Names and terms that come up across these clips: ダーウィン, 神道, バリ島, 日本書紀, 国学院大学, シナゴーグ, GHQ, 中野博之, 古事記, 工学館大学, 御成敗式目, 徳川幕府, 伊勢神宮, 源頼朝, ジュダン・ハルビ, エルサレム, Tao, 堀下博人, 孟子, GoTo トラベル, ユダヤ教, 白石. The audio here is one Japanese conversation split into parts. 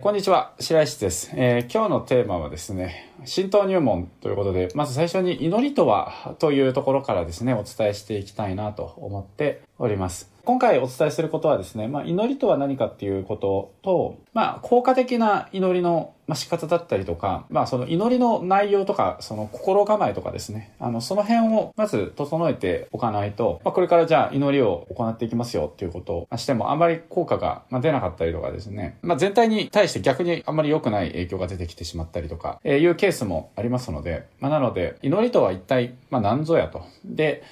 こんにちは、白石です。今日のテーマはですね、神道入門ということで、まず最初に祈りとはというところからですね、お伝えしていきたいなと思っております。今回お伝えすることはですね、祈りとは何かっていうことと、効果的な祈りの仕方だったりとか、その祈りの内容とか、その心構えとかですね、その辺をまず整えておかないと、これからじゃあ祈りを行っていきますよっていうことをしてもあんまり効果が出なかったりとかですね、全体に対して逆にあんまり良くない影響が出てきてしまったりとか、いうケースもありますので、なので祈りとは一体何ぞやと。で、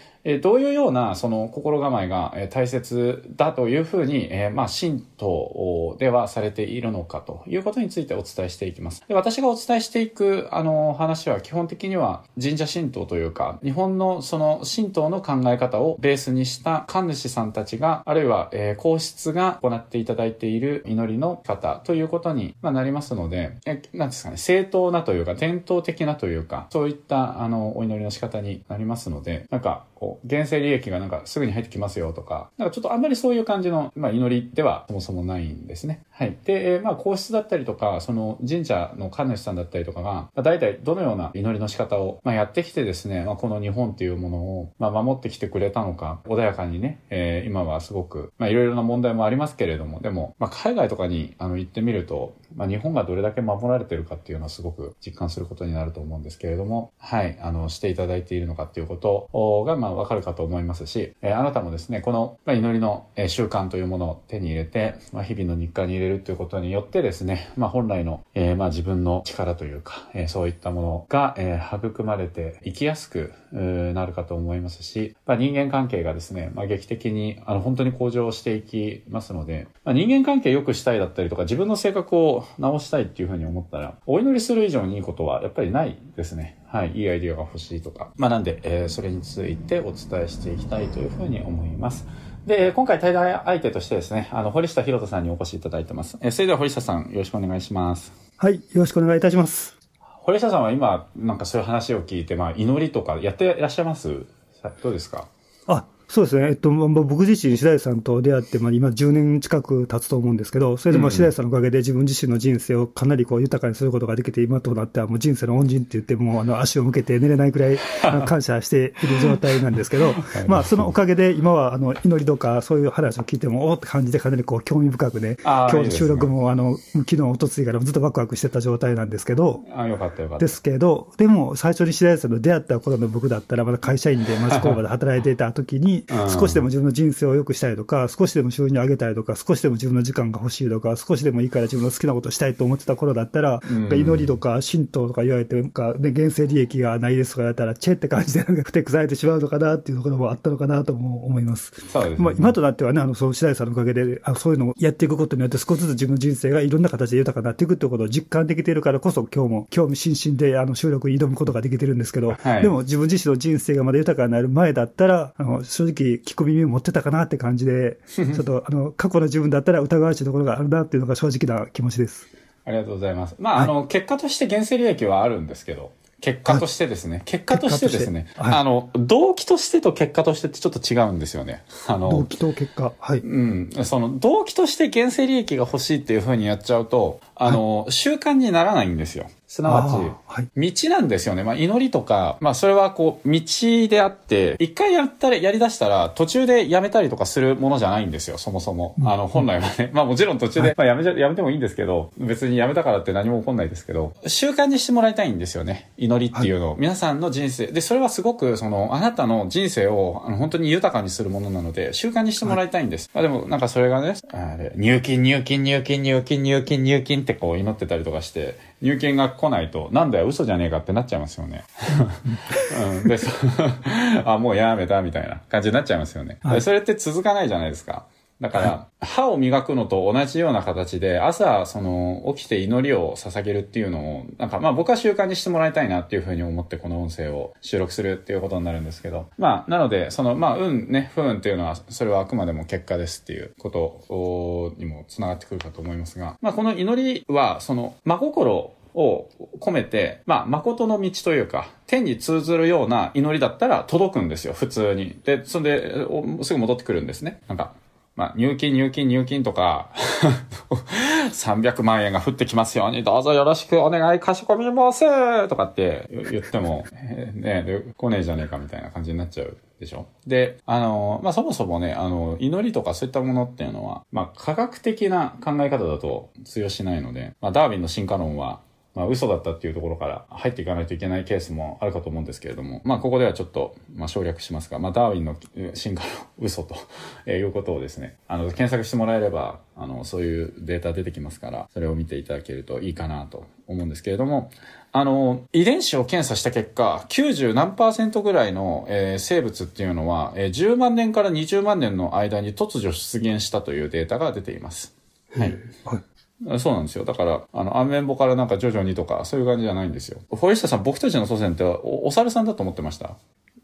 どういうようなその心構えが大切だというふうに、神道ではされているのかということについてお伝えしていきます。で、私がお伝えしていく話は基本的には神社神道というか、日本のその神道の考え方をベースにした神主さんたちが、あるいは皇室が行っていただいている祈りの方ということになりますので、なんですかね、正当なというか、伝統的なというか、そういったお祈りの仕方になりますので、現世利益がすぐに入ってきますよとか、ちょっとあんまりそういう感じの、祈りではそもそもないんですね。はい。で、皇室だったりとか、その神社の神主さんだったりとかが、大体どのような祈りの仕方を、やってきてですね、この日本っていうものを、守ってきてくれたのか、穏やかにね、今はすごく、いろいろな問題もありますけれども、でも、海外とかに行ってみると、日本がどれだけ守られてるかっていうのはすごく実感することになると思うんですけれども、はい、していただいているのかっていうことが、わかるかと思いますし、あなたもですね、この祈りの習慣というものを手に入れて、日々の日課に入れるということによってですね、本来の、自分の力というか、そういったものが、育まれて生きやすくなるかと思いますし、人間関係がですね、劇的に本当に向上していきますので、人間関係良くしたいだったりとか、自分の性格を直したいっていうふうに思ったら、お祈りする以上にいいことはやっぱりないですね。はい、いいアイディアが欲しいとか。なんで、それについてお伝えしていきたいというふうに思います。で、今回対談相手としてですね、堀下博人さんにお越しいただいてます。それでは堀下さん、よろしくお願いします。はい、よろしくお願いいたします。堀下さんは今、そういう話を聞いて、祈りとかやっていらっしゃいます?どうですか?そうですね。僕自身、白石さんと出会って、今10年近く経つと思うんですけど、それで白石さんのおかげで自分自身の人生をかなり豊かにすることができて、今となってはもう人生の恩人って言って、もう足を向けて寝れないくらい感謝している状態なんですけど、そのおかげで今は祈りとかそういう話を聞いても、おーって感じでかなり興味深くね、今日の収録も昨日、おとついからずっとワクワクしてた状態なんですけど、よかったよかった。ですけど、でも最初に白石さんと出会った頃の僕だったら、まだ会社員で町工場で働いていた時に、少しでも自分の人生を良くしたいとか、少しでも収入を上げたいとか、少しでも自分の時間が欲しいとか、少しでもいいから自分の好きなことをしたいと思ってた頃だったら、祈りとか神道とか言われて、現世利益がないですとかだったら、チェって感じでふてくされてしまうのかなっていうところもあったのかなとも思います。そうですね。今となってはね、そう白石さんのおかげで、そういうのをやっていくことによって、少しずつ自分の人生がいろんな形で豊かになっていくということを実感できているからこそ、今日も興味津々で収録に挑むことができてるんですけど、はい、でも自分自身の人生がまだ豊かになる前だったら、正直、聞く耳を持ってたかなって感じで、ちょっと過去の自分だったら疑わしいところがあるなっていうのが正直な気持ちです。ありがとうございます。はい、結果として現世利益はあるんですけど、結果としてですね、はい、動機としてと結果としてってちょっと違うんですよね。動機と結果。はい。その動機として現世利益が欲しいっていう風にやっちゃうと、はい、習慣にならないんですよ。すなわち、道なんですよね。祈りとか、それは道であって、一回やり出したら、途中でやめたりとかするものじゃないんですよ、そもそも。本来はね。もちろん途中で、やめてもいいんですけど、別にやめたからって何も起こんないですけど、習慣にしてもらいたいんですよね。祈りっていうのを。皆さんの人生。で、それはすごく、あなたの人生を、本当に豊かにするものなので、習慣にしてもらいたいんです。でも、それがね、入金って祈ってたりとかして、入金が来ないと、なんだよ、嘘じゃねえかってなっちゃいますよね。で、もうやめたみたいな感じになっちゃいますよね。はい、それって続かないじゃないですか。だから、歯を磨くのと同じような形で、朝、起きて祈りを捧げるっていうのを、僕は習慣にしてもらいたいなっていうふうに思って、この音声を収録するっていうことになるんですけど、なので、運ね、不運っていうのは、それはあくまでも結果ですっていうことにもつながってくるかと思いますが、この祈りは、真心を込めて、誠の道というか、天に通ずるような祈りだったら届くんですよ、普通に。で、それですぐ戻ってくるんですね。まあ、入金とか、300万円が降ってきますように、どうぞよろしくお願いかしこみますとかって言っても、ねえ、来ねえじゃねえかみたいな感じになっちゃうでしょ。で、まあ、そもそもね、祈りとかそういったものっていうのは、まあ、科学的な考え方だと通用しないので、まあ、ダーウィンの進化論は、まあ、嘘だったっていうところから入っていかないといけないケースもあるかと思うんですけれども、まあ、ここではちょっと、まあ、省略しますが、まあ、ダーウィンの進化の嘘ということをですね、検索してもらえれば、そういうデータ出てきますから、それを見ていただけるといいかなと思うんですけれども、遺伝子を検査した結果、90何%ぐらいの、生物っていうのは、10万年から20万年の間に突如出現したというデータが出ています。はい。そうなんですよ。だから、安眠法からなんか徐々にとか、そういう感じじゃないんですよ。堀下さん、僕たちの祖先ってお猿さんだと思ってました？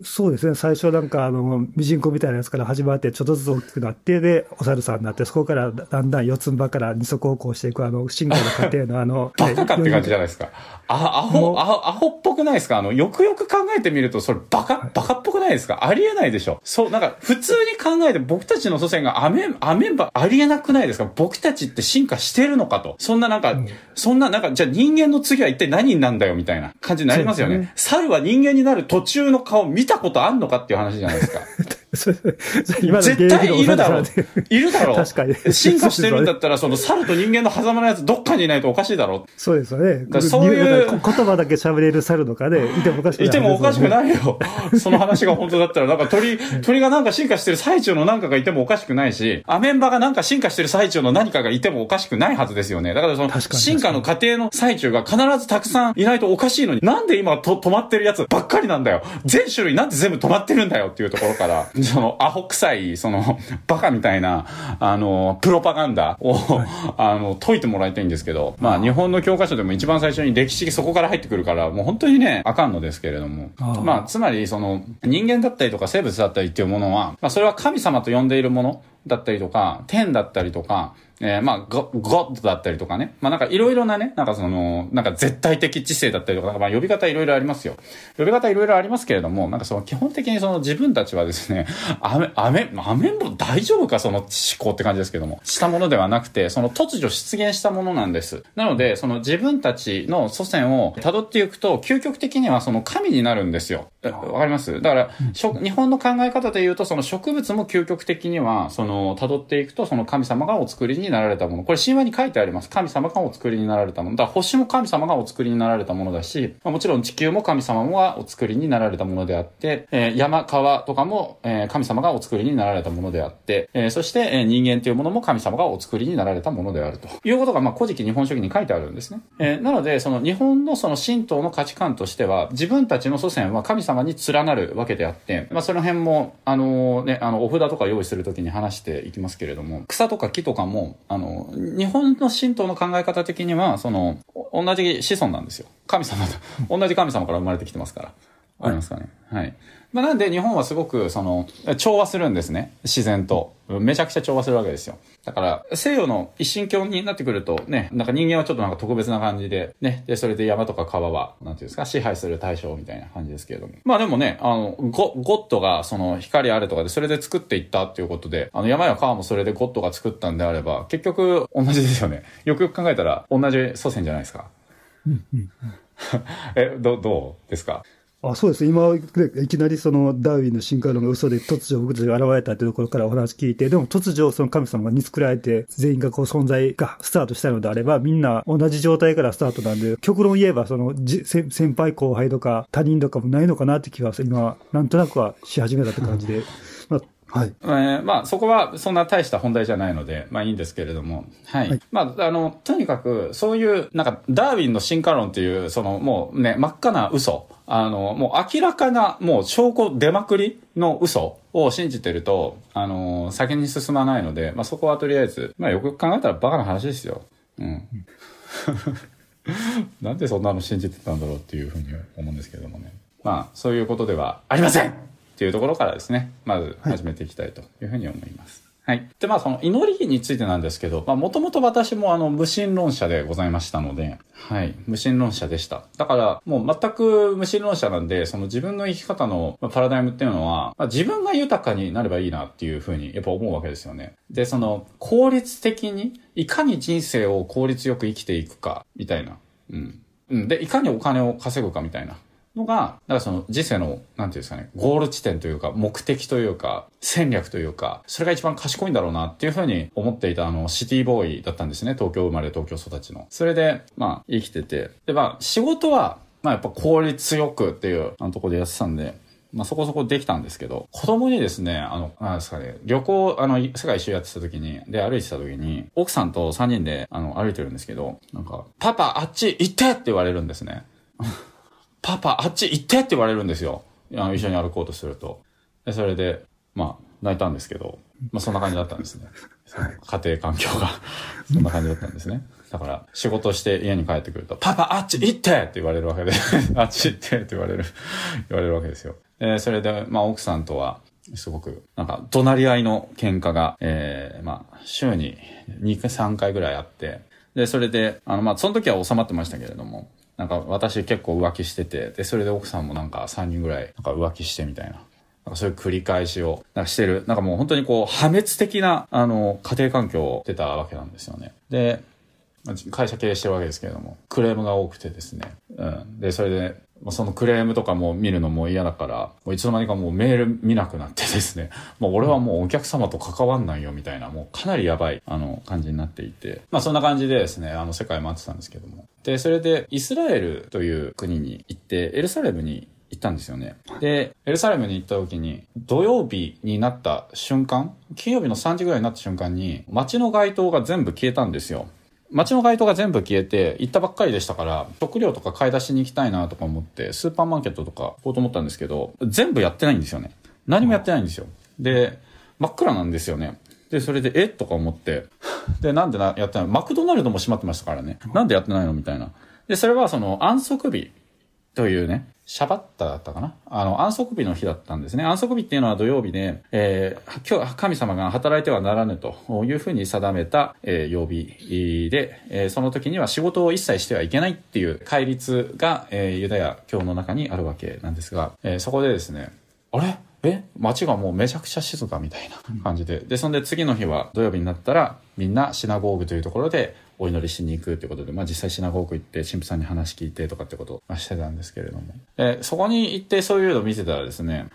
そうですね。最初なんか、ミジンコみたいなやつから始まって、ちょっとずつ大きくなって、で、お猿さんになって、そこからだんだん四つんばから二足歩行していく、進化の過程のバカかって感じじゃないですか。アホっぽくないですか？よくよく考えてみると、それバカっぽくないですか？ありえないでしょ。そう、なんか、普通に考えて、僕たちの祖先がアメンバ、ありえなくないですか？僕たちって進化してるのかと。そんななんか、じゃあ人間の次は一体何なんだよ、みたいな感じになりますよね。猿は人間になる途中の顔見たことあんのかっていう話じゃないですか。絶対いるだろう。いるだろう。確かに。進化してるんだったら、その猿と人間の狭間のやつどっかにいないとおかしいだろう。そうですよね。だそういう。言葉だけ喋れる猿とかね、いてもおかしくない。いてもおかしくないよ。その話が本当だったら、なんか鳥がなんか進化してる最中の何かがいてもおかしくないし、アメンバがなんか進化してる最中の何かがいてもおかしくないはずですよね。だからその、進化の過程の最中が必ずたくさんいないとおかしいのに、なんで今止まってるやつばっかりなんだよ。全種類なんで全部止まってるんだよっていうところから、そのアホ臭いそのバカみたいなプロパガンダを解いてもらいたいんですけど、まあ日本の教科書でも一番最初に歴史そこから入ってくるから、もう本当にねあかんのですけれども、まあつまりその人間だったりとか生物だったりっていうものは、まあそれは神様と呼んでいるものだったりとか、天だったりとか、まあ、God だったりとかね。まあなんかいろいろなね、なんかその、なんか絶対的知性だったりとか、なんかまあ呼び方いろいろありますよ。呼び方いろいろありますけれども、なんかその基本的にその自分たちはですね、アメンボ大丈夫かその思考って感じですけども、したものではなくて、その突如出現したものなんです。なので、その自分たちの祖先を辿っていくと、究極的にはその神になるんですよ。わかります？だから、日本の考え方で言うと、その植物も究極的には、その辿っていくと、その神様がお作りになられたもの。これ神話に書いてあります。神様がお作りになられたもの。だから星も神様がお作りになられたものだし、まあ、もちろん地球も神様がお作りになられたものであって、山、川とかも、神様がお作りになられたものであって、そして、人間というものも神様がお作りになられたものであるということが、まあ、古事記日本書紀に書いてあるんですね。なので、その日本のその神道の価値観としては、自分たちの祖先は神様に連なるわけであって、まあ、その辺も、お札とか用意するときに話していきますけれども、草とか木とかも、日本の神道の考え方的には、その、同じ子孫なんですよ。神様と、同じ神様から生まれてきてますから。わかりますかね。はい。まあ、なんで日本はすごく、その、調和するんですね。自然と。めちゃくちゃ調和するわけですよ。だから、西洋の一神教になってくるとね、なんか人間はちょっとなんか特別な感じで、ね。で、それで山とか川は、なんていうんですか、支配する対象みたいな感じですけれども。まあでもね、ゴッドがその光あれとかで、それで作っていったっていうことで、山や川もそれでゴッドが作ったんであれば、結局同じですよね。よくよく考えたら、同じ祖先じゃないですか。うんうん。どうですか？あ、そうです。今、いきなりそのダーウィンの進化論が嘘で突如僕たちが現れたというところからお話聞いて、でも突如その神様に作られて全員がこう存在がスタートしたのであれば、みんな同じ状態からスタートなんで、極論言えばその先輩後輩とか他人とかもないのかなって気が今、なんとなくはし始めたって感じで。まあはい。まあ、そこはそんな大した本題じゃないので、まあいいんですけれども。はい。はい、まあ、とにかく、そういう、なんか、ダーウィンの進化論っていう、その、もうね、真っ赤な嘘。もう明らかな、もう証拠出まくりの嘘を信じてると、先に進まないので、まあそこはとりあえず、まあよく考えたらバカな話ですよ。うん。なんでそんなの信じてたんだろうっていうふうに思うんですけどもね。まあ、そういうことではありませんっていうところからですね、まず始めていきたいというふうに思います。はいはい。で、まあその祈りについてなんですけど、まあもともと私も無神論者でございましたので、はい。無神論者でした。だから、もう全く無神論者なんで、その自分の生き方のパラダイムっていうのは、まあ、自分が豊かになればいいなっていうふうにやっぱ思うわけですよね。で、その効率的に、いかに人生を効率よく生きていくか、みたいな。うん。で、いかにお金を稼ぐかみたいな。のが、だからその人生の、なんていうんですかね、ゴール地点というか、目的というか、戦略というか、それが一番賢いんだろうなっていうふうに思っていたシティボーイだったんですね。東京生まれ、東京育ちの。それで、まあ、生きてて。で、まあ、仕事は、まあやっぱ効率よくっていう、とこでやってたんで、まあそこそこできたんですけど、子供にですね、なんですかね、旅行、世界一周やってた時に、で、歩いてた時に、奥さんと3人で、歩いてるんですけど、なんか、パパ、あっち行ってって言われるんですね。パパ、あっち行ってって言われるんですよ。一緒に歩こうとすると。で、それで、まあ、泣いたんですけど、まあ、そんな感じだったんですね。家庭環境が、そんな感じだったんですね。だから、仕事して家に帰ってくると、パパ、あっち行ってって言われるわけで、あっち行ってって言われるわけですよ。で、それで、まあ、奥さんとは、すごく、なんか、怒鳴り合いの喧嘩が、まあ、週に2、3回ぐらいあって、で、それで、まあ、その時は収まってましたけれども、なんか私結構浮気してて、で、それで奥さんもなんか3人ぐらいなんか浮気してみたいな。なんかそういう繰り返しをなんかしてる。なんかもう本当にこう破滅的な、家庭環境を出たわけなんですよね。で、会社経営してるわけですけれども、クレームが多くてですね。うん。で、それで、そのクレームとかも見るのも嫌だから、もういつの間にかもうメール見なくなってですね、もう俺はもうお客様と関わんないよみたいな、もうかなりやばい、感じになっていて、まあそんな感じでですね、世界回ってたんですけども。で、それでイスラエルという国に行って、エルサレムに行ったんですよね。で、エルサレムに行った時に、土曜日になった瞬間、金曜日の3時ぐらいになった瞬間に、街の街灯が全部消えたんですよ。街の街灯が全部消えて、行ったばっかりでしたから、食料とか買い出しに行きたいなとか思って、スーパーマーケットとか行こうと思ったんですけど、全部やってないんですよね。何もやってないんですよ。で、真っ暗なんですよね。で、それで、とか思って、で、なんでやってないの？マクドナルドも閉まってましたからね。なんでやってないのみたいな。で、それはその、安息日というね、シャバッタだったかな？安息日の日だったんですね。安息日っていうのは土曜日で、今日、神様が働いてはならぬというふうに定めた、曜日で、その時には仕事を一切してはいけないっていう戒律が、ユダヤ教の中にあるわけなんですが、そこでですね、あれ？街がもうめちゃくちゃ静かみたいな感じで。で、そんで次の日は土曜日になったら、みんなシナゴーグというところでお祈りしに行くということで、まあ実際シナゴーグ行って、神父さんに話聞いてとかってことをしてたんですけれども。そこに行ってそういうのを見てたらですね、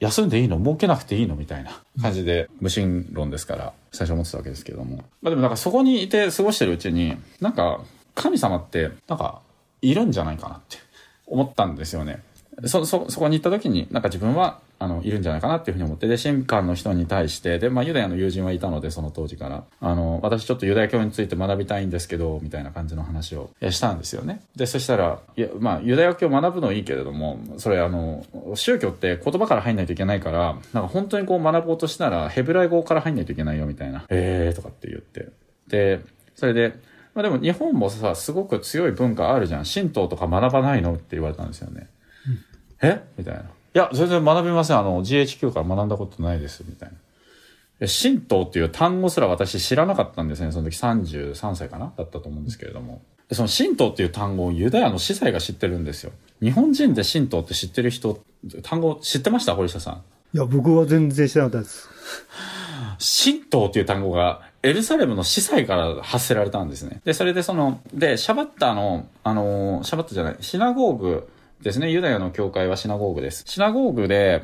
休んでいいの？儲けなくていいの？みたいな感じで、無神論ですから、最初思ってたわけですけども。まあでもなんかそこにいて過ごしてるうちに、なんか神様って、なんかいるんじゃないかなって思ったんですよね。そこに行った時に、なんか自分は、いるんじゃないかなっていうふうに思って、で、神官の人に対して、で、まあ、ユダヤの友人はいたので、その当時から、私ちょっとユダヤ教について学びたいんですけど、みたいな感じの話をしたんですよね。で、そしたら、いや、まあ、ユダヤ教を学ぶのはいいけれども、それ、宗教って言葉から入んないといけないから、なんか本当にこう学ぼうとしたら、ヘブライ語から入んないといけないよ、みたいな、とかって言って。で、それで、まあでも日本もさ、すごく強い文化あるじゃん。神道とか学ばないのって言われたんですよね。みたいな。いや、全然学びません。GHQ から学んだことないです。みたいな。神道っていう単語すら私知らなかったんですね。その時33歳かなだったと思うんですけれども。その神道っていう単語をユダヤの司祭が知ってるんですよ。日本人で神道って知ってる人、単語知ってました？堀下さん。いや、僕は全然知らなかったです。神道っていう単語が、エルサレムの司祭から発せられたんですね。で、それでシャバッタの、シャバッタじゃない、シナゴーグ、ですね。ユダヤの教会はシナゴーグです。シナゴーグで、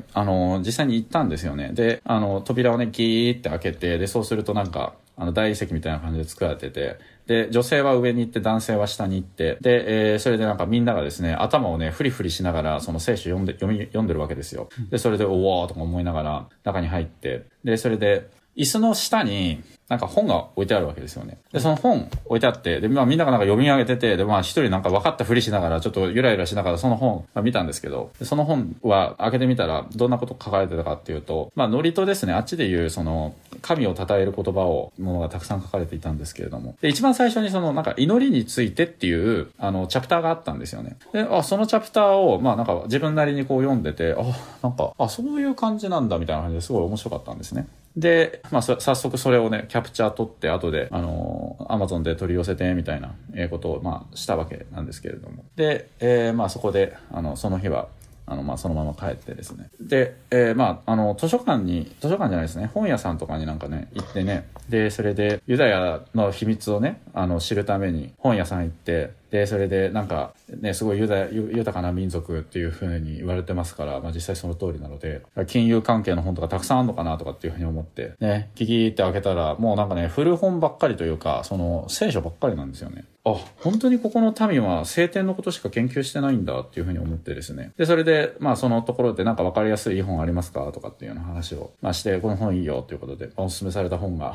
実際に行ったんですよね。で、扉をね、ギーって開けて、で、そうするとなんか、大理石みたいな感じで作られてて、で、女性は上に行って、男性は下に行って、で、それでなんかみんながですね、頭をね、フリフリしながら、その聖書読んでるわけですよ。で、それで、おーとか思いながら、中に入って、で、それで、椅子の下に、なんか本が置いてあるわけですよね。で、その本置いてあって、で、まあみんながなんか読み上げてて、で、まあ一人なんか分かったふりしながら、ちょっとゆらゆらしながらその本、まあ、見たんですけど、その本は開けてみたら、どんなこと書かれてたかっていうと、まあノリとですね、あっちで言う、神を称える言葉を、ものがたくさん書かれていたんですけれども。で、一番最初になんか祈りについてっていう、チャプターがあったんですよね。で、そのチャプターを、まあなんか自分なりにこう読んでて、なんか、そういう感じなんだみたいな感じですごい面白かったんですね。で、まあ、早速それをねキャプチャー取って後でAmazon で取り寄せてみたいなことを、まあ、したわけなんですけれども、で、まあ、そこでその日はまあ、そのまま帰ってですね。で、まあ、図書館じゃないですね、本屋さんとかになんかね、行ってね、で、それで、ユダヤの秘密をね、知るために本屋さん行って、で、それで、なんか、ね、すごい豊かな民族っていうふうに言われてますから、まあ、実際その通りなので、金融関係の本とかたくさんあるのかなとかっていうふうに思って、ね、キキって開けたら、もうなんかね、古本ばっかりというか、その、聖書ばっかりなんですよね。あ、本当にここの民は聖典のことしか研究してないんだっていうふうに思ってですね。で、それで、まあそのところでなんかわかりやすい本ありますかとかっていうような話を、まあして、この本いいよということで、おすすめされた本が、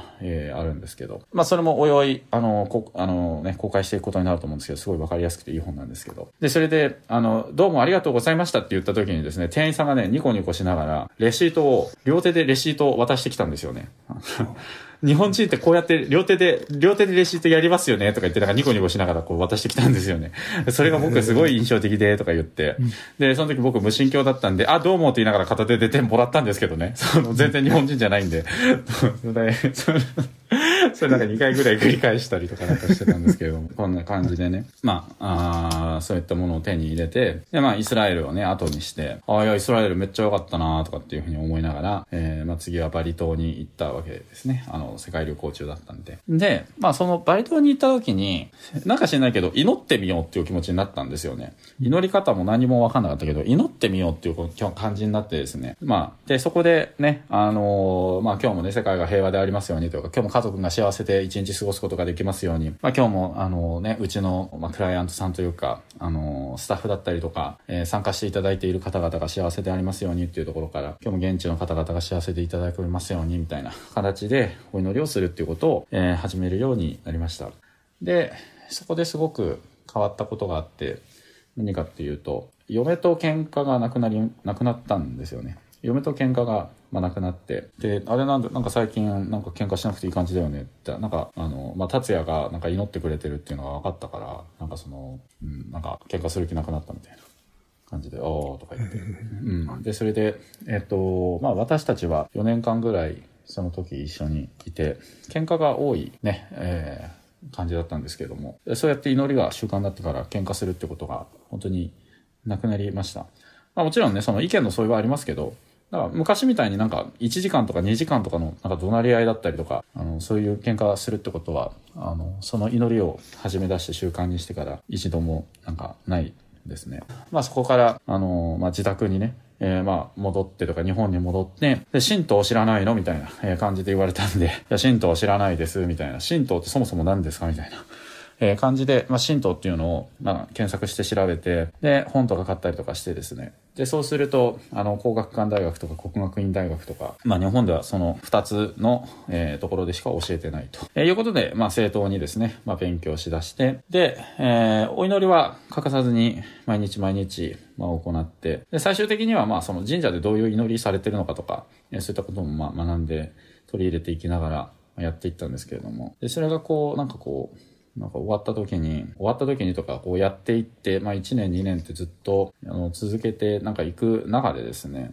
あるんですけど、まあそれもおいおい、ね、公開していくことになると思うんですけど、すごいわかりやすくていい本なんですけど。で、それで、どうもありがとうございましたって言った時にですね、店員さんがね、ニコニコしながら、両手でレシートを渡してきたんですよね。日本人ってこうやって両手でレシートやりますよねとか言ってなんかニコニコしながらこう渡してきたんですよね。それが僕すごい印象的でとか言って。で、その時僕無神教だったんで、あ、どうもって言いながら片手で手もらったんですけどね。全然日本人じゃないんで。それなんか2回ぐらい繰り返したりとかなんかしてたんですけれども、こんな感じでね、まあ、そういったものを手に入れて、で、まあ、イスラエルをね、後にして、ああ、いや、イスラエルめっちゃ良かったなとかっていうふうに思いながら、まあ、次はバリ島に行ったわけですね。世界旅行中だったんで。で、まあ、そのバリ島に行った時に、なんか知んないけど、祈ってみようっていう気持ちになったんですよね。祈り方も何もわかんなかったけど、祈ってみようっていう感じになってですね、まあ、で、そこでね、まあ、今日もね、世界が平和でありますようにというか、今日も家族が幸せで一日過ごすことができますように、まあ、今日もね、うちの、まあ、クライアントさんというかスタッフだったりとか、参加していただいている方々が幸せでありますようにっていうところから、今日も現地の方々が幸せでいただけますようにみたいな形でお祈りをするっていうことを、始めるようになりました。で、そこですごく変わったことがあって、何かっていうと、嫁と喧嘩がなくなったんですよね。嫁と喧嘩がまあ、なくなって。で、あれなんか最近、なんか喧嘩しなくていい感じだよねって、なんか、まあ、達也がなんか祈ってくれてるっていうのが分かったから、なんかうん、なんか喧嘩する気なくなったみたいな感じで、おーとか言って。うん。で、それで、まあ、私たちは4年間ぐらい、その時一緒にいて、喧嘩が多いね、感じだったんですけれども、そうやって祈りが習慣になってから喧嘩するってことが、本当になくなりました。まあ、もちろんね、その意見の相違はありますけど、だから昔みたいになんか1時間とか2時間とかのなんか怒鳴り合いだったりとか、そういう喧嘩するってことは、その祈りを始め出して習慣にしてから一度もなんかないですね。まあそこから、まあ自宅にね、まあ戻ってとか日本に戻って、で、神道を知らないのみたいな感じで言われたんで、いや、神道を知らないです、みたいな。神道ってそもそも何ですかみたいな。感じで、まあ、神道っていうのを、まあ、検索して調べて、で、本とか買ったりとかしてですね。で、そうすると、工学館大学とか国学院大学とか、まあ、日本ではその2つの、ところでしか教えてないと。いうことで、まあ、正当にですね、まあ、勉強しだして、で、お祈りは欠かさずに、毎日、まあ、行って、で、最終的には、まあ、その神社でどういう祈りされてるのかとか、そういったことも、まあ、学んで、取り入れていきながら、やっていったんですけれども。で、それがこう、なんか終わった時にとかこうやっていって、まあ1年2年ってずっと続けてなんか行く中でですね、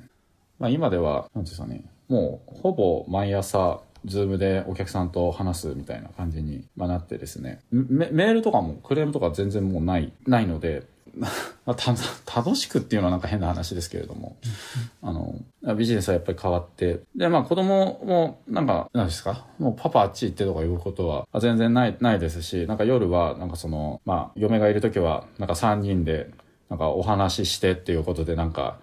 まあ今では、なんていうんですかね、もうほぼ毎朝、ズームでお客さんと話すみたいな感じになってですね、メールとかもクレームとか全然もうないので、まあ、楽しくっていうのはなんか変な話ですけれども、ビジネスはやっぱり変わって、で、まあ子供もなんか、何ですか？もうパパあっち行ってとかいうことは全然ないですし、なんか夜はなんかまあ嫁がいるときはなんか3人でなんかお話ししてっていうことでなんか、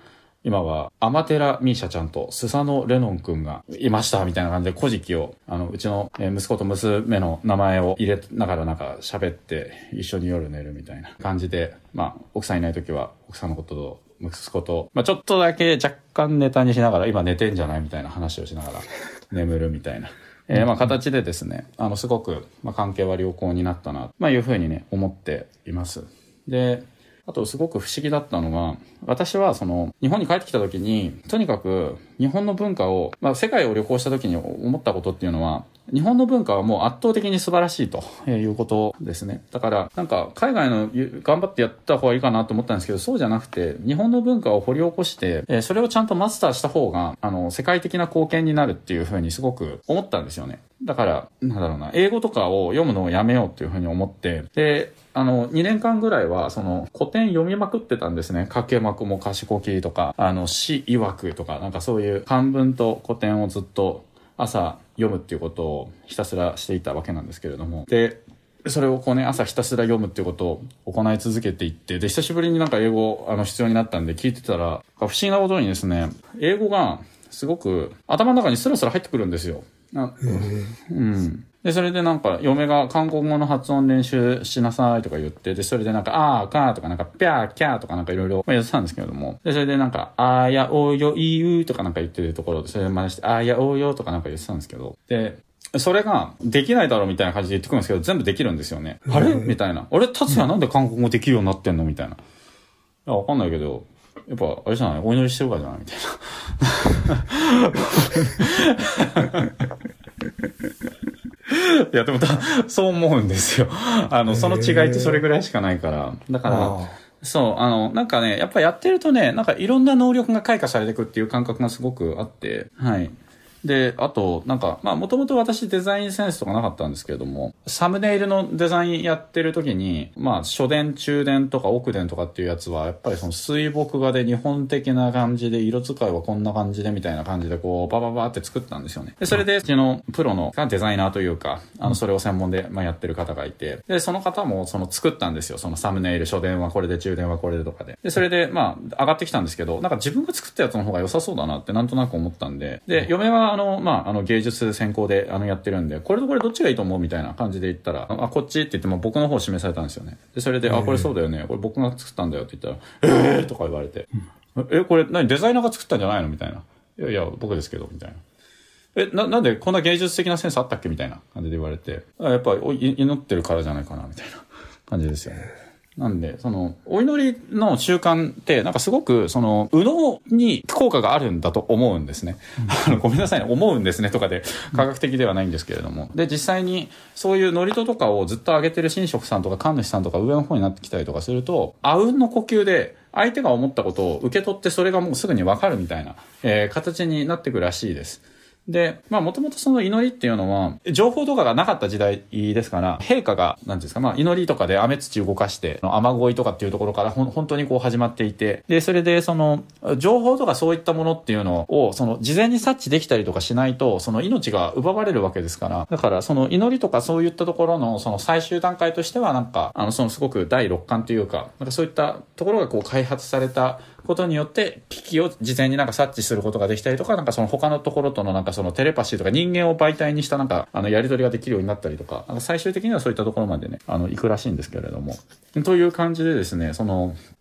今はアマテラ・ミーシャちゃんとスサノ・レノンくんがいましたみたいな感じで古事記をうちの息子と娘の名前を入れながらなんか喋って一緒に夜寝るみたいな感じで、まあ奥さんいないときは奥さんのことと息子と、まあちょっとだけ若干ネタにしながら今寝てんじゃないみたいな話をしながら眠るみたいなまあ形でですね、すごくまあ関係は良好になったなまあいうふうにね思っています。で、あとすごく不思議だったのが、私は日本に帰ってきた時に、とにかく日本の文化を、まあ世界を旅行した時に思ったことっていうのは、日本の文化はもう圧倒的に素晴らしいということですね。だからなんか海外の頑張ってやった方がいいかなと思ったんですけど、そうじゃなくて日本の文化を掘り起こしてそれをちゃんとマスターした方が世界的な貢献になるっていうふうにすごく思ったんですよね。だからなんだろうな、英語とかを読むのをやめようっていうふうに思って、で2年間ぐらいはその古典読みまくってたんですね。かけまくもかしこきとか詩いわくとか、なんかそういう漢文と古典をずっと朝読むっていうことをひたすらしていたわけなんですけれども、でそれをこうね、朝ひたすら読むっていうことを行い続けていって、で久しぶりになんか英語必要になったんで聞いてたら、不思議なことにですね、英語がすごく頭の中にスラスラ入ってくるんですよ。うん。で、それでなんか、嫁が韓国語の発音練習しなさいとか言って、で、それでなんか、あーかーとか、なんか、ぴゃーきゃーとかなんかいろいろやってたんですけれども、で、それでなんか、あーやおよいゆーとかなんか言ってるところで、それで真似して、あーやおよとかなんか言ってたんですけど、で、それができないだろうみたいな感じで言ってくるんですけど、全部できるんですよね。あれみたいな。あれ達也なんで韓国語できるようになってんのみたいな。いや、わかんないけど、やっぱ、あれじゃない、お祈りしてるからじゃないみたいな。いや、でもそう思うんですよ。その違いってそれぐらいしかないから。だから、そう、なんかね、やっぱやってるとね、なんかいろんな能力が開花されていくっていう感覚がすごくあって、はい。で、あと、なんか、まあ、もともと私デザインセンスとかなかったんですけれども、サムネイルのデザインやってる時に、まあ、初伝、中伝とか奥伝とかっていうやつは、やっぱりその水墨画で日本的な感じで、色使いはこんな感じでみたいな感じで、こう、バババって作ったんですよね。で、それで、うちのプロのデザイナーというか、それを専門で、まあ、やってる方がいて、で、その方も、作ったんですよ。そのサムネイル、初伝はこれで、中伝はこれでとかで。で、それで、まあ、上がってきたんですけど、なんか自分が作ったやつの方が良さそうだなって、なんとなく思ったんで、で、嫁は、まあ、芸術専攻で、やってるんで、これとこれどっちがいいと思うみたいな感じで言ったら、あ、こっちって言っても僕の方を示されたんですよね。で、それで、あ、これそうだよね。これ僕が作ったんだよって言ったら、とか言われて、これ何デザイナーが作ったんじゃないのみたいな。いやいや、僕ですけど、みたいな。なんでこんな芸術的なセンスあったっけみたいな感じで言われて、やっぱ祈ってるからじゃないかな、みたいな感じですよね。なんで、お祈りの習慣って、なんかすごく、右脳に効果があるんだと思うんですね。ごめんなさいね、思うんですねとかで、科学的ではないんですけれども。で、実際に、そういう祝詞とかをずっと上げてる神職さんとか神主さんとか上の方になってきたりとかすると、あうんの呼吸で、相手が思ったことを受け取って、それがもうすぐにわかるみたいな、形になってくるらしいです。で、まあもともと祈りっていうのは、情報とかがなかった時代ですから、陛下が、なんですか、まあ祈りとかで雨土動かして、雨乞いとかっていうところから本当にこう始まっていて、で、それで情報とかそういったものっていうのを、事前に察知できたりとかしないと、命が奪われるわけですから、だから祈りとかそういったところの、最終段階としてはなんか、すごく第六感というか、なんかそういったところがこう開発された、ことによって危機を事前になんか察知することができたりとか、なんか他のところとのなんかテレパシーとか人間を媒体にしたなんかやり取りができるようになったりとか、なんか最終的にはそういったところまでね行くらしいんですけれども、という感じでですね、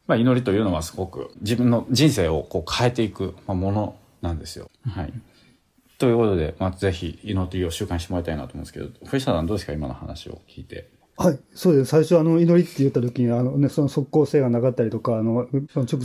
まあ祈りというのはすごく自分の人生をこう変えていくものなんですよ。はい。ということで、まあぜひ祈りを習慣してもらいたいなと思うんですけど、藤田さんどうですか今の話を聞いて。はい、そうです。最初祈りって言った時にね、即効性がなかったりとか直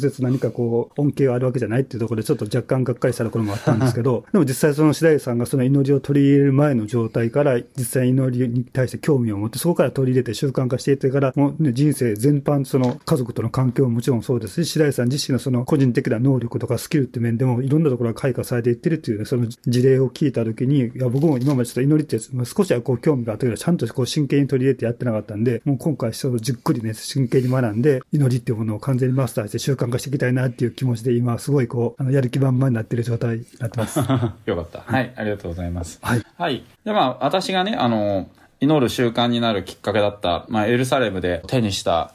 接何かこう恩恵があるわけじゃないっていうところでちょっと若干がっかりしたところもあったんですけどでも実際白井さんが祈りを取り入れる前の状態から実際祈りに対して興味を持ってそこから取り入れて習慣化していってからもう、ね、人生全般家族との環境ももちろんそうですし白井さん自身の個人的な能力とかスキルって面でもいろんなところが開花されていってるっていう、ね、その事例を聞いた時にいや僕も今までちょっと祈りって少しはこう興味があったけどちゃんとこう真剣に取り入れてやってなかったんで、もう今回じっくりね真剣に学んで祈りっていうものを完全にマスターして習慣化していきたいなっていう気持ちで今すごいこうやる気満々になってる状態になってます。よかった。はい、ありがとうございます。はい。はい。でまあ私がね祈る習慣になるきっかけだった、まあ、エルサレムで手にした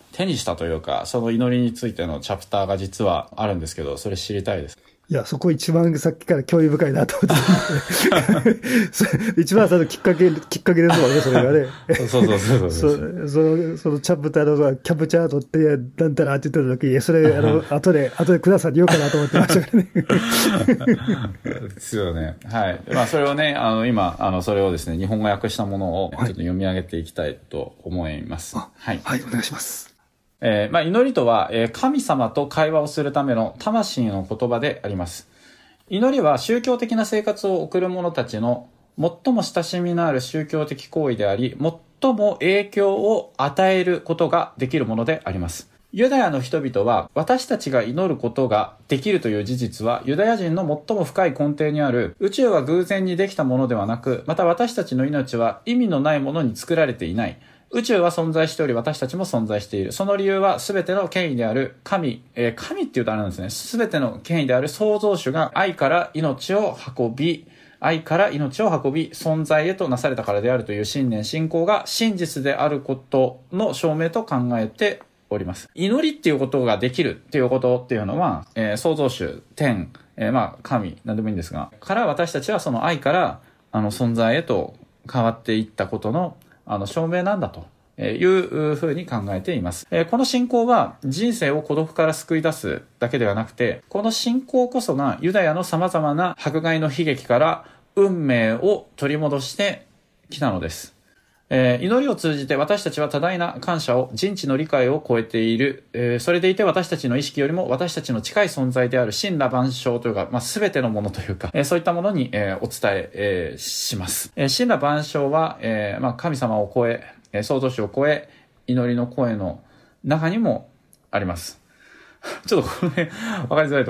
というか祈りについてのチャプターが実はあるんですけど、それ知りたいです。いや、そこ一番さっきから興味深いなと思って。一番きっかけですもんね、それがね。そう。そのチャプターのキャプチャー取って、なんたらって言ってた時、それ、後でください言おうかなと思ってましたからね。ですよね。はい。まあ、それをね、今、それをですね、日本語訳したものをちょっと読み上げていきたいと思います。はい。はい、お願いします。まあ、祈りとは、神様と会話をするための魂の言葉であります。祈りは宗教的な生活を送る者たちの最も親しみのある宗教的行為であり、最も影響を与えることができるものであります。ユダヤの人々は私たちが祈ることができるという事実は、ユダヤ人の最も深い根底にある宇宙は偶然にできたものではなく、また私たちの命は意味のないものに作られていない。宇宙は存在しており、私たちも存在している。その理由は全ての権威である神、神っていうとあれなんですね。全ての権威である創造主が愛から命を運び、存在へとなされたからであるという信念、信仰が真実であることの証明と考えております。祈りっていうことができるっていうことっていうのは、創造主、天、神、何でもいいんですが、から私たちはその愛から存在へと変わっていったことの証明なんだというふうに考えています。この信仰は人生を孤独から救い出すだけではなくて、この信仰こそがユダヤの様々な迫害の悲劇から運命を取り戻してきたのです。祈りを通じて私たちは多大な感謝を人知の理解を超えている、それでいて私たちの意識よりも私たちの近い存在である神羅万象というか、全てのものというか、そういったものに、お伝え、します。神羅万象は、神様を超え、創造主を超え、祈りの声の中にもあります。ちょっとこの辺、分かりづらい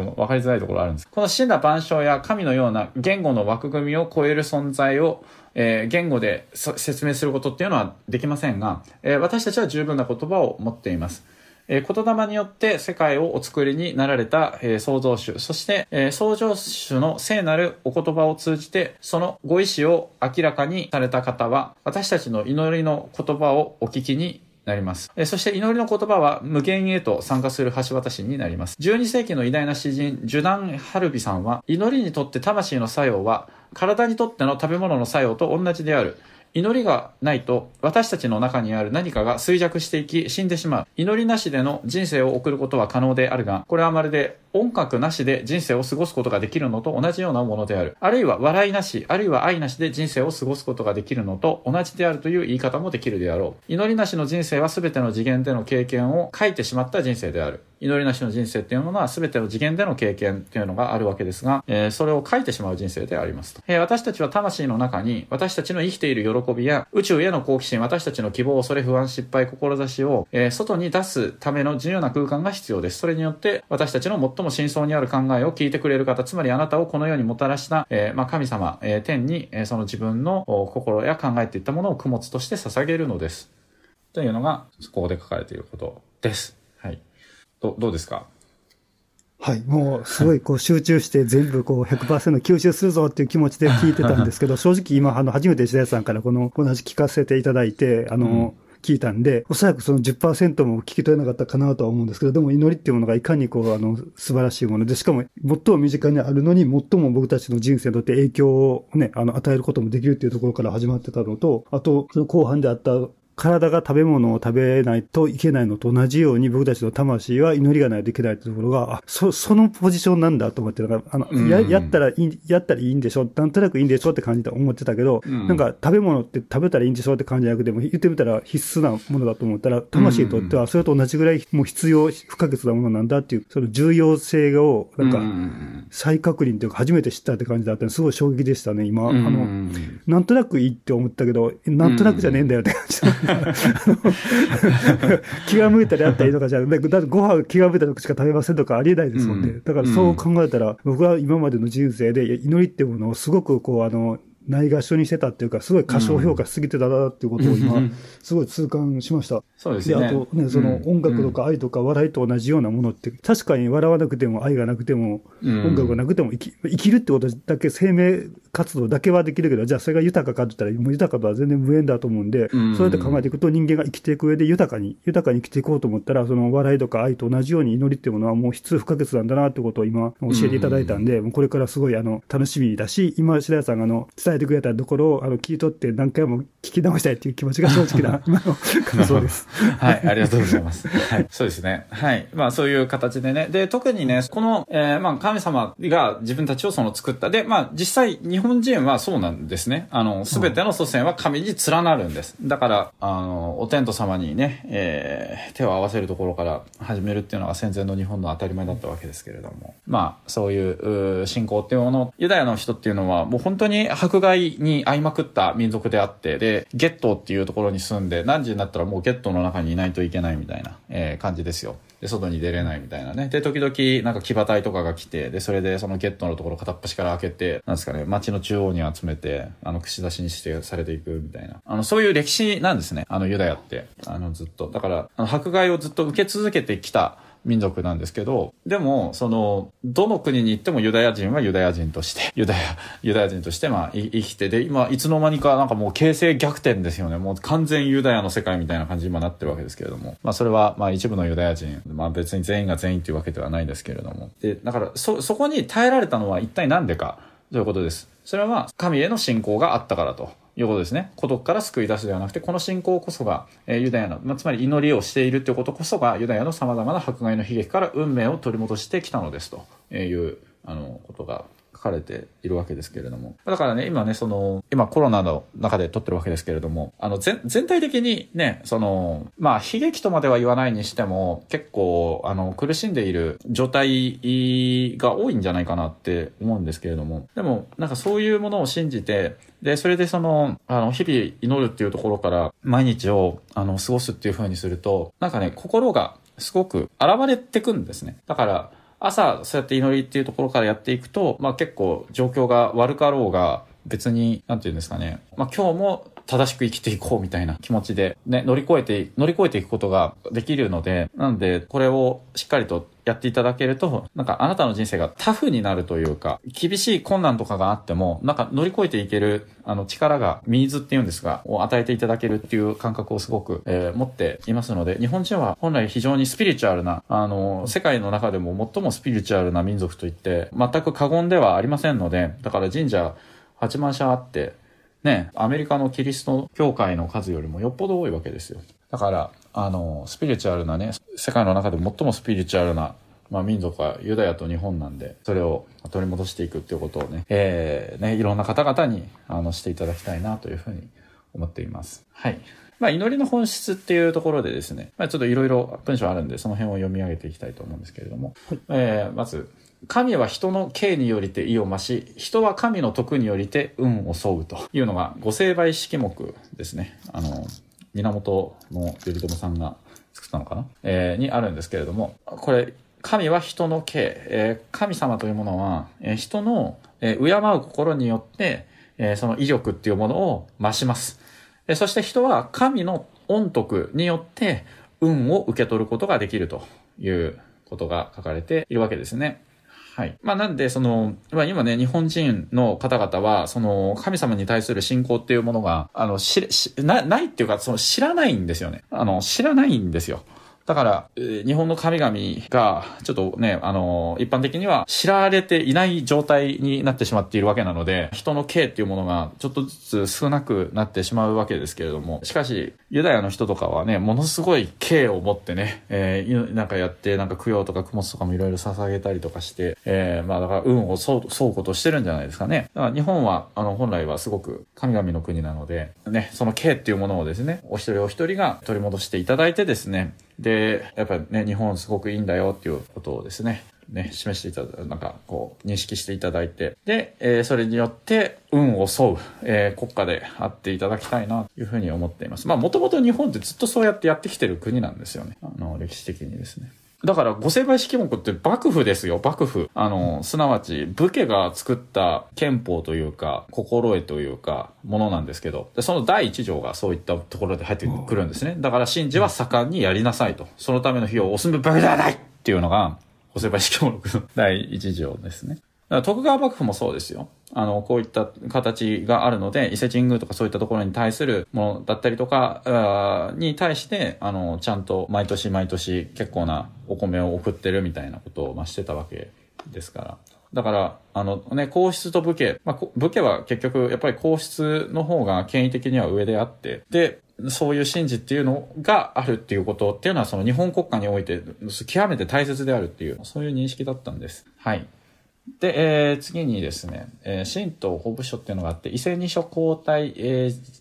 ところあるんです。この神羅万象や神のような言語の枠組みを超える存在を、言語で説明することっていうのはできませんが、私たちは十分な言葉を持っています。言霊によって世界をお作りになられた、創造主、そして、創造主の聖なるお言葉を通じて、そのご意志を明らかにされた方は、私たちの祈りの言葉をお聞きになります。そして祈りの言葉は無限へと参加する橋渡しになります。12世紀の偉大な詩人ジュダン・ハルビさんは、祈りにとって魂の作用は体にとっての食べ物の作用と同じである。祈りがないと私たちの中にある何かが衰弱していき、死んでしまう。祈りなしでの人生を送ることは可能であるが、これはまるで音楽なしで人生を過ごすことができるのと同じようなものである。あるいは笑いなし、あるいは愛なしで人生を過ごすことができるのと同じであるという言い方もできるであろう。祈りなしの人生は全ての次元での経験を欠いてしまった人生である。祈りなしの人生っていうものは全ての次元での経験っていうのがあるわけですが、それを欠いてしまう人生でありますと。私たちは魂の中に、私たちの生きている喜びや宇宙への好奇心、私たちの希望、それ不安、失敗、志を、外に出すための重要な空間が必要です。それによって私たちの最も真相にある考えを聞いてくれる方、つまりあなたをこの世にもたらした、神様、天に、その自分の心や考えていったものを供物として捧げるのですというのがここで書かれていることです。はい、どうですか？はい、もうすごい集中して全部100% 吸収するぞっていう気持ちで聞いてたんですけど、正直今初めて石田さんからこの同じ聞かせていただいて聞いたんで、おそらくその 10% も聞き取れなかったかなとは思うんですけど、でも祈りっていうものがいかに素晴らしいもので、しかも最も身近にあるのに最も僕たちの人生にとって影響をね、与えることもできるっていうところから始まってたのと、あとその後半であった体が食べ物を食べないといけないのと同じように、僕たちの魂は祈りがないといけないところが、そのポジションなんだと思って、やったらいいんでしょ、なんとなくいいんでしょって感じで思ってたけど、なんか食べ物って食べたらいいんでしょって感じじゃなくて、も言ってみたら必須なものだと思ったら、魂にとってはそれと同じぐらいもう必要不可欠なものなんだっていう、その重要性を再確認というか初めて知ったって感じだったのですごい衝撃でしたね今。なんとなくいいって思ったけど、なんとなくじゃねえんだよって感じだった気が向いたりあったりとかじゃなくて、だってご飯気が向いた時しか食べませんとかありえないですもんね。だからそう考えたら、僕は今までの人生で祈りっていうものをすごくないがしろにしてたっていうか、すごい過小評価しすぎてたなっていうことを今、すごい痛感しました。そうですね。で、あとね、その音楽とか愛とか笑いと同じようなものって、確かに笑わなくても愛がなくても、音楽がなくても生きるってことだけ、生命活動だけはできるけど、じゃあそれが豊かかって言ったら、もう豊かとは全然無縁だと思うんで、そうやって考えていくと人間が生きていく上で豊かに生きていこうと思ったら、その笑いとか愛と同じように祈りっていうものはもう必須不可欠なんだなってことを今教えていただいたんで、もうこれからすごい楽しみだし、今白谷さんが伝えてくれたところを聞い取って何回も聞き直したいという気持ちが正直な今の感想ですはい、ありがとうございます、はい、そうですね、はい、そういう形でね、で特にね、この、神様が自分たちを作ったで、実際日本人はそうなんですね。全ての祖先は神に連なるんです。だからお天道様にね、手を合わせるところから始めるっていうのが戦前の日本の当たり前だったわけですけれども、そういう信仰っていうもの、ユダヤの人っていうのはもう本当に迫迫害に遭いまくった民族であって、でゲットっていうところに住んで何時になったらもうゲットの中にいないといけないみたいな、感じですよ。で外に出れないみたいなね。で時々なんか騎馬隊とかが来て、でそれでそのゲットのところ片っ端から開けて、なんですかね、街の中央に集めて串出しに指定されていくみたいな、そういう歴史なんですね、ユダヤって。ずっとだから迫害をずっと受け続けてきた民族なんですけど、でもそのどの国に行ってもユダヤ人はユダヤ人としてユダヤ人として生きて、で今いつの間にかなんかもう形勢逆転ですよね。もう完全ユダヤの世界みたいな感じに今なってるわけですけれども、それは一部のユダヤ人、別に全員が全員というわけではないですけれども、でだから そこに耐えられたのは一体何でかということです。それは神への信仰があったからということですね。孤独から救い出すではなくて、この信仰こそが、ユダヤの、つまり祈りをしているということこそがユダヤの様々な迫害の悲劇から運命を取り戻してきたのですということが書かれているわけですけれども、だからね、今ね、今コロナの中で撮ってるわけですけれども、全体的にね、悲劇とまでは言わないにしても、結構苦しんでいる状態が多いんじゃないかなって思うんですけれども、でもなんかそういうものを信じて、でそれで日々祈るっていうところから毎日を過ごすっていう風にすると、なんかね、心がすごく現れてくんですね。だから朝そうやって祈りっていうところからやっていくと、結構状況が悪かろうが別に、なんていうんですかね、今日も正しく生きていこうみたいな気持ちでね、乗り越えていくことができるので、なのでこれをしっかりとやっていただけると、なんかあなたの人生がタフになるというか、厳しい困難とかがあってもなんか乗り越えていける力が、ミーズっていうんですが、を与えていただけるっていう感覚をすごく、持っていますので、日本人は本来非常にスピリチュアルな、世界の中でも最もスピリチュアルな民族といって全く過言ではありませんので、だから神社8万社あってね、アメリカのキリスト教会の数よりもよっぽど多いわけですよ。だからスピリチュアルなね、世界の中で最もスピリチュアルな、民族はユダヤと日本なんで、それを取り戻していくっていうことをね、いろんな方々にしていただきたいなというふうに思っています。はい。祈りの本質っていうところでですね、ちょっといろいろ文章あるんで、その辺を読み上げていきたいと思うんですけれども、はい、まず、神は人の敬によりて意を増し、人は神の徳によりて運を添うというのが御成敗式目ですね。源の頼朝さんが作ったのかな、にあるんですけれども、これ神は人の敬、神様というものは、人の、敬う心によって、その威力っていうものを増します、そして人は神の恩徳によって運を受け取ることができるということが書かれているわけですね。はい。なんで、今ね、日本人の方々は、神様に対する信仰っていうものが、ないっていうか、知らないんですよね。知らないんですよ。だから、日本の神々が、ちょっとね、一般的には知られていない状態になってしまっているわけなので、人の敬っていうものが、ちょっとずつ少なくなってしまうわけですけれども、しかし、ユダヤの人とかはね、ものすごい敬を持ってね、なんかやって、なんか供養とか供物とかもいろいろ捧げたりとかして、だから運をそうことしてるんじゃないですかね。だから日本は、本来はすごく神々の国なので、ね、その敬っていうものをですね、お一人お一人が取り戻していただいてですね、で、やっぱりね、日本すごくいいんだよっていうことをですね、示していただ、なんかこう認識していただいて、で、それによって運を沿う、国家であっていただきたいなというふうに思っています。もともと日本ってずっとそうやってやってきてる国なんですよね。歴史的にですね。だから、御成敗式目って幕府ですよ、幕府。すなわち、武家が作った憲法というか、心得というか、ものなんですけど、その第一条がそういったところで入ってくるんですね。だから、神事は盛んにやりなさいと。そのための費用を惜しむべきではないっていうのが、御成敗式目の第一条ですね。徳川幕府もそうですよ。こういった形があるので、伊勢神宮とかそういったところに対するものだったりとか、に対して、ちゃんと毎年毎年結構なお米を送ってるみたいなことをしてたわけですから。だから、皇室と武家。武家は結局、やっぱり皇室の方が権威的には上であって、で、そういう神事っていうのがあるっていうことっていうのは、日本国家において極めて大切であるっていう、そういう認識だったんです。はい。で、次にですね、神道法部書っていうのがあって、伊勢二所皇太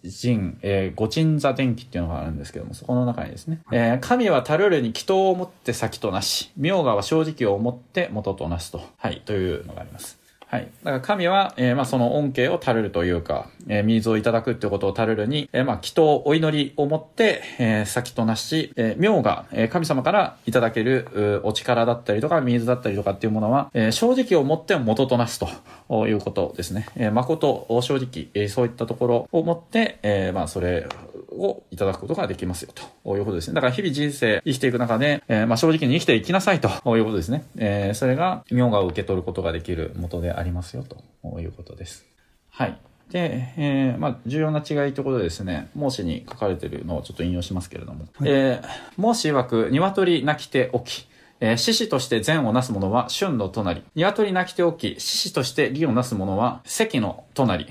神、御鎮座伝記っていうのがあるんですけども、そこの中にですね、神はたるるに祈祷をもって先となし、明河は正直をもって元となすと、はい、というのがあります。はい、だから神は、その恩恵をたるるというか、水をいただくってことをたるるに、祈祷お祈りをもって、先となし、妙が、神様からいただけるお力だったりとか水だったりとかっていうものは、正直をもって元となすということですね。誠を正直、そういったところをもって、それをいただくことができますよということですね。だから日々人生生きていく中で、正直に生きていきなさいということですね。それが妙が受け取ることができる元でありますよということです。はい。で、重要な違いということでですね、孟子に書かれているのをちょっと引用しますけれども、はい、孟子曰く鶏鳴きておき、獅子として善をなす者は春の隣、鶏鳴きておき獅子として義をなす者は赤の隣、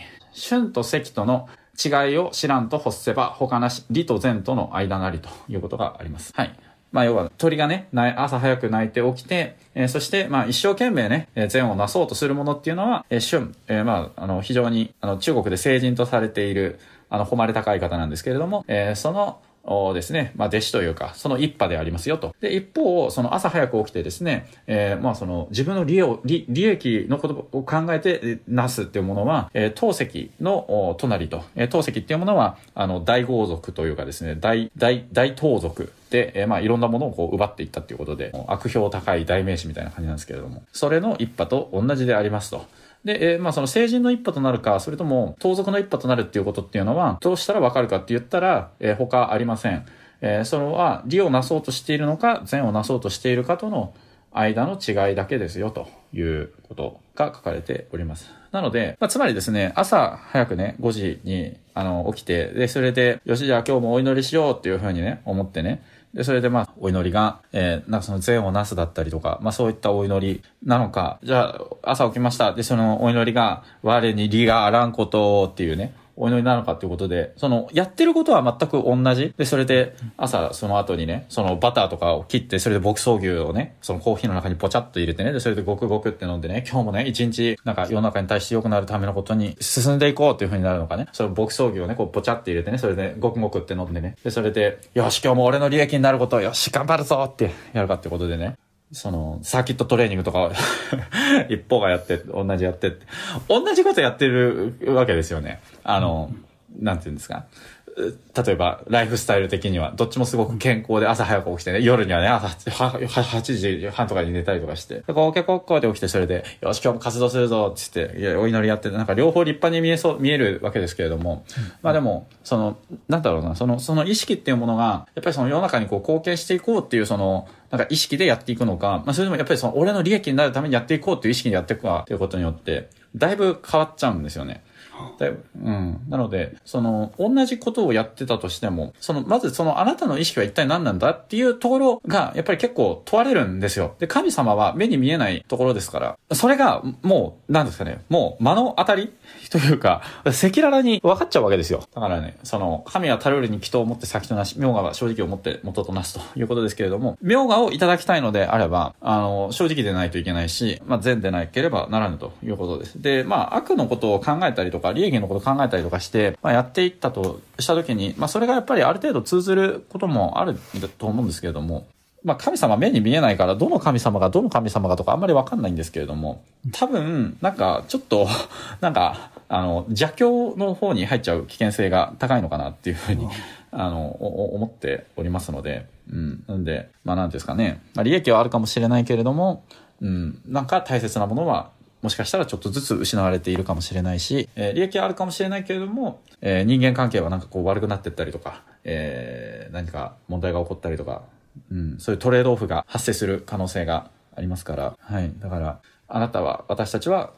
春と赤との違いを知らんと欲せば他なし、理と善との間なりということがあります。はい。要は鳥がね、朝早く鳴いて起きて、そして一生懸命ね、善をなそうとするものっていうのは、春、非常に中国で聖人とされている誉れ高い方なんですけれども、そのですね、弟子というかその一派でありますよと。で、一方その朝早く起きてですね、その自分の利益のことを考えてなすっていうものは、陶石の隣と、陶石っていうものは大豪族というかですね、大盗族で、いろんなものをこう奪っていったということで、悪評高い代名詞みたいな感じなんですけれども、それの一派と同じでありますと。で、その聖人の一派となるか、それとも盗賊の一派となるっていうことっていうのは、どうしたらわかるかって言ったら、他ありません。それは、利をなそうとしているのか、善をなそうとしているかとの間の違いだけですよ、ということが書かれております。なので、つまりですね、朝早くね、5時に起きて、で、それで、よし、じゃあ今日もお祈りしようっていうふうにね、思ってね、で、それでお祈りが、その善をなすだったりとか、そういったお祈りなのか、じゃあ、朝起きました。で、そのお祈りが、我に利があらんことっていうね、お祈りなのかということで、その、やってることは全く同じ。で、それで、朝、その後にね、そのバターとかを切って、それで牧草牛をね、そのコーヒーの中にポチャッと入れてね、で、それでゴクゴクって飲んでね、今日もね、一日、世の中に対して良くなるためのことに進んでいこうという風になるのかね、その牧草牛をね、こうポチャッと入れてね、それでゴクゴクって飲んでね、で、それで、よし、今日も俺の利益になることを、よし、頑張るぞってやるかってことでね、その、サーキットトレーニングとか、一方がやって、同じことやってるわけですよね。なんて言うんですか。例えば、ライフスタイル的には、どっちもすごく健康で朝早く起きてね、夜にはね、朝8時半とかに寝たりとかして、こうで起きて、それで、よし、今日も活動するぞ、つって、いや、お祈りやって、両方立派に見えるわけですけれども、でも、その意識っていうものが、やっぱりその世の中にこう貢献していこうっていう、意識でやっていくのか、それでもやっぱりその、俺の利益になるためにやっていこうっていう意識でやっていくか、ということによって、だいぶ変わっちゃうんですよね。なので、同じことをやってたとしても、まずあなたの意識は一体何なんだっていうところが、やっぱり結構問われるんですよ。で、神様は目に見えないところですから、それが、もう、目の当たりというか、赤裸々に分かっちゃうわけですよ。だからね、神は頼りに祈祷を持って先となし、妙我は正直を持って元となすということですけれども、妙我をいただきたいのであれば、正直でないといけないし、善でなければならぬということです。で、悪のことを考えたりとか、利益のことを考えたりとかして、やっていったとしたときに、それがやっぱりある程度通ずることもあると思うんですけれども、神様目に見えないから、どの神様がとかあんまりわかんないんですけれども、多分、ちょっと、邪教の方に入っちゃう危険性が高いのかなっていうふうに、思っておりますので、なんで、なんですかね、利益はあるかもしれないけれども、大切なものは、もしかしたらちょっとずつ失われているかもしれないし、利益はあるかもしれないけれども、人間関係は悪くなってったりとか、何か問題が起こったりとか、そういうトレードオフが発生する可能性がありますから、はい。だから、私たちは、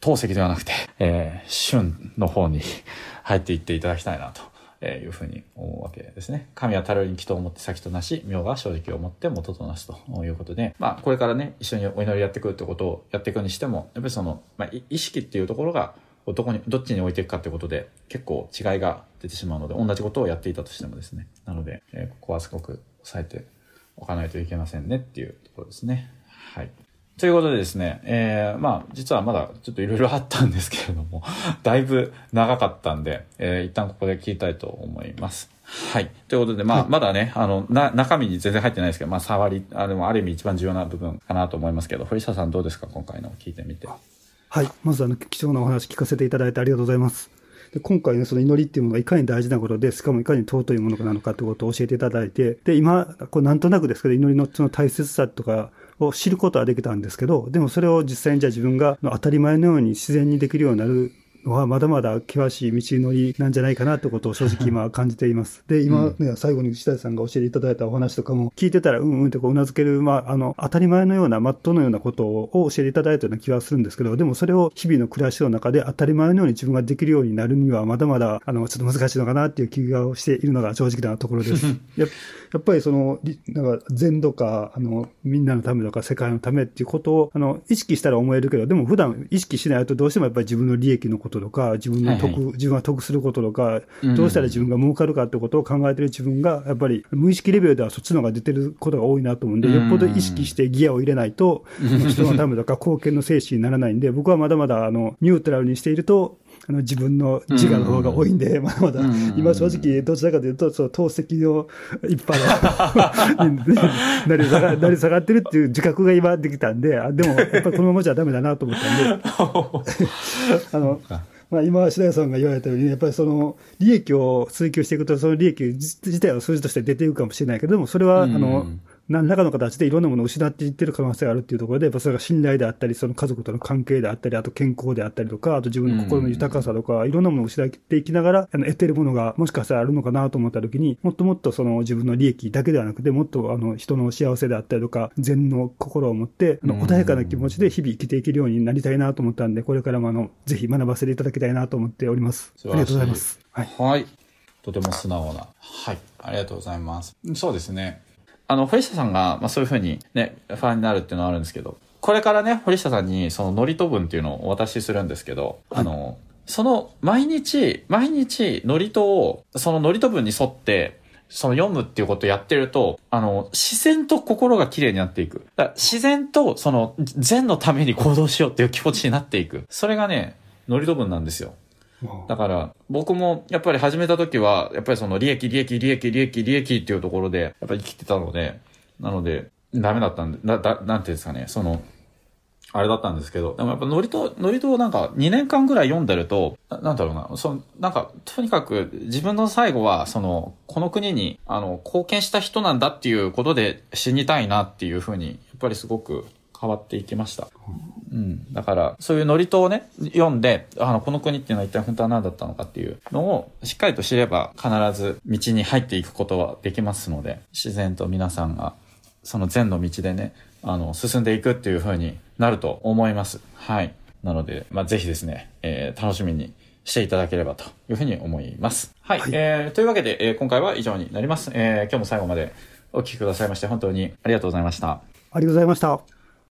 陶石ではなくて、春の方に入っていっていただきたいなと。いうふうに思うわけですね。神は頼りに祈祷をもって先となし、妙が正直をもって元となすということで、これからね、一緒にお祈りやっていくってことをやっていくにしても、やっぱり意識っていうところが、どっちに置いていくかってことで、結構違いが出てしまうので、同じことをやっていたとしてもですね。なので、ここはすごく抑えておかないといけませんねっていうところですね。はい。ということでですね、実はまだちょっといろいろあったんですけれども、だいぶ長かったんで、一旦ここで切りたいと思います。はい。ということで、まだね、中身に全然入ってないですけど、でもある意味一番重要な部分かなと思いますけど、堀下さんどうですか、今回の聞いてみて。はい、まず貴重なお話聞かせていただいてありがとうございます。で今回ね、その祈りっていうものがいかに大事なことで、しかもいかに尊いものなのかということを教えていただいて、で今こうなんとなくですけど祈りのその大切さとかを知ることはできたんですけど、でもそれを実際にじゃあ自分が当たり前のように自然にできるようになるのはまだまだ険しい道のりなんじゃないかなということを正直今感じていますで今、ね、最後に牛田さんが教えていただいたお話とかも聞いてたらうんうんってうなずける、当たり前のようなマットのようなことを教えていただいたような気はするんですけど、でもそれを日々の暮らしの中で当たり前のように自分ができるようになるにはまだまだちょっと難しいのかなっていう気がしているのが正直なところですやっぱりそのなんか禅とかみんなのためとか世界のためっていうことを意識したら思えるけど、でも普段意識しないとどうしてもやっぱり自分の利益のこととか自分が得することとか、どうしたら自分が儲かるかってことを考えてる自分がやっぱり無意識レベルではそっちの方が出てることが多いなと思うんで、よっぽど意識してギアを入れないと人のためとか貢献の精神にならないんで僕はまだまだニュートラルにしていると自分の自我の方が多いんで、まだまだ今正直どちらかというとその透析の一派になり下がってるっていう自覚が今できたんで、でもやっぱりこのままじゃダメだなと思ったんで今白井さんが言われたように、やっぱりその利益を追求していくとその利益自体は数字として出ていくかもしれないけど、でもそれは何らかの形でいろんなものを失っていってる可能性があるっていうところで、やっぱそれが信頼であったり、その家族との関係であったり、あと健康であったりとか、あと自分の心の豊かさとか、いろんなものを失っていきながら、得ているものがもしかしたらあるのかなと思ったときに、もっともっとその自分の利益だけではなくて、もっと人の幸せであったりとか、善の心を持って、穏やかな気持ちで日々生きていけるようになりたいなと思ったんで、これからもぜひ学ばせていただきたいなと思っております。ありがとうございます。はい。とても素直な。はい。ありがとうございます。そうですね。堀下さんが、そういうふうにね、ファンになるっていうのはあるんですけど、これからね、堀下さんにそのノリと文っていうのをお渡しするんですけど、その毎日ノリとを、そのノリと文に沿って、読むっていうことをやってると、自然と心が綺麗になっていく。だから自然と善のために行動しようっていう気持ちになっていく。それがね、ノリと文なんですよ。だから僕もやっぱり始めた時はやっぱりその利益っていうところでやっぱり生きてたので、なのでダメだったんで、なんていうんですかね、あれだったんですけど、でもやっぱノリとなんか2年間ぐらい読んでると、なんだろうな、なんかとにかく自分の最後はこの国に貢献した人なんだっていうことで死にたいなっていうふうにやっぱりすごく変わっていきました。うん。だから、そういうノリとをね、読んで、この国っていうのは一体本当は何だったのかっていうのを、しっかりと知れば、必ず道に入っていくことはできますので、自然と皆さんが、善の道でね、進んでいくっていう風になると思います。はい。なので、ぜひですね、楽しみにしていただければという風に思います。はい。というわけで、今回は以上になります。今日も最後までお聞きくださいまして、本当にありがとうございました。ありがとうございました。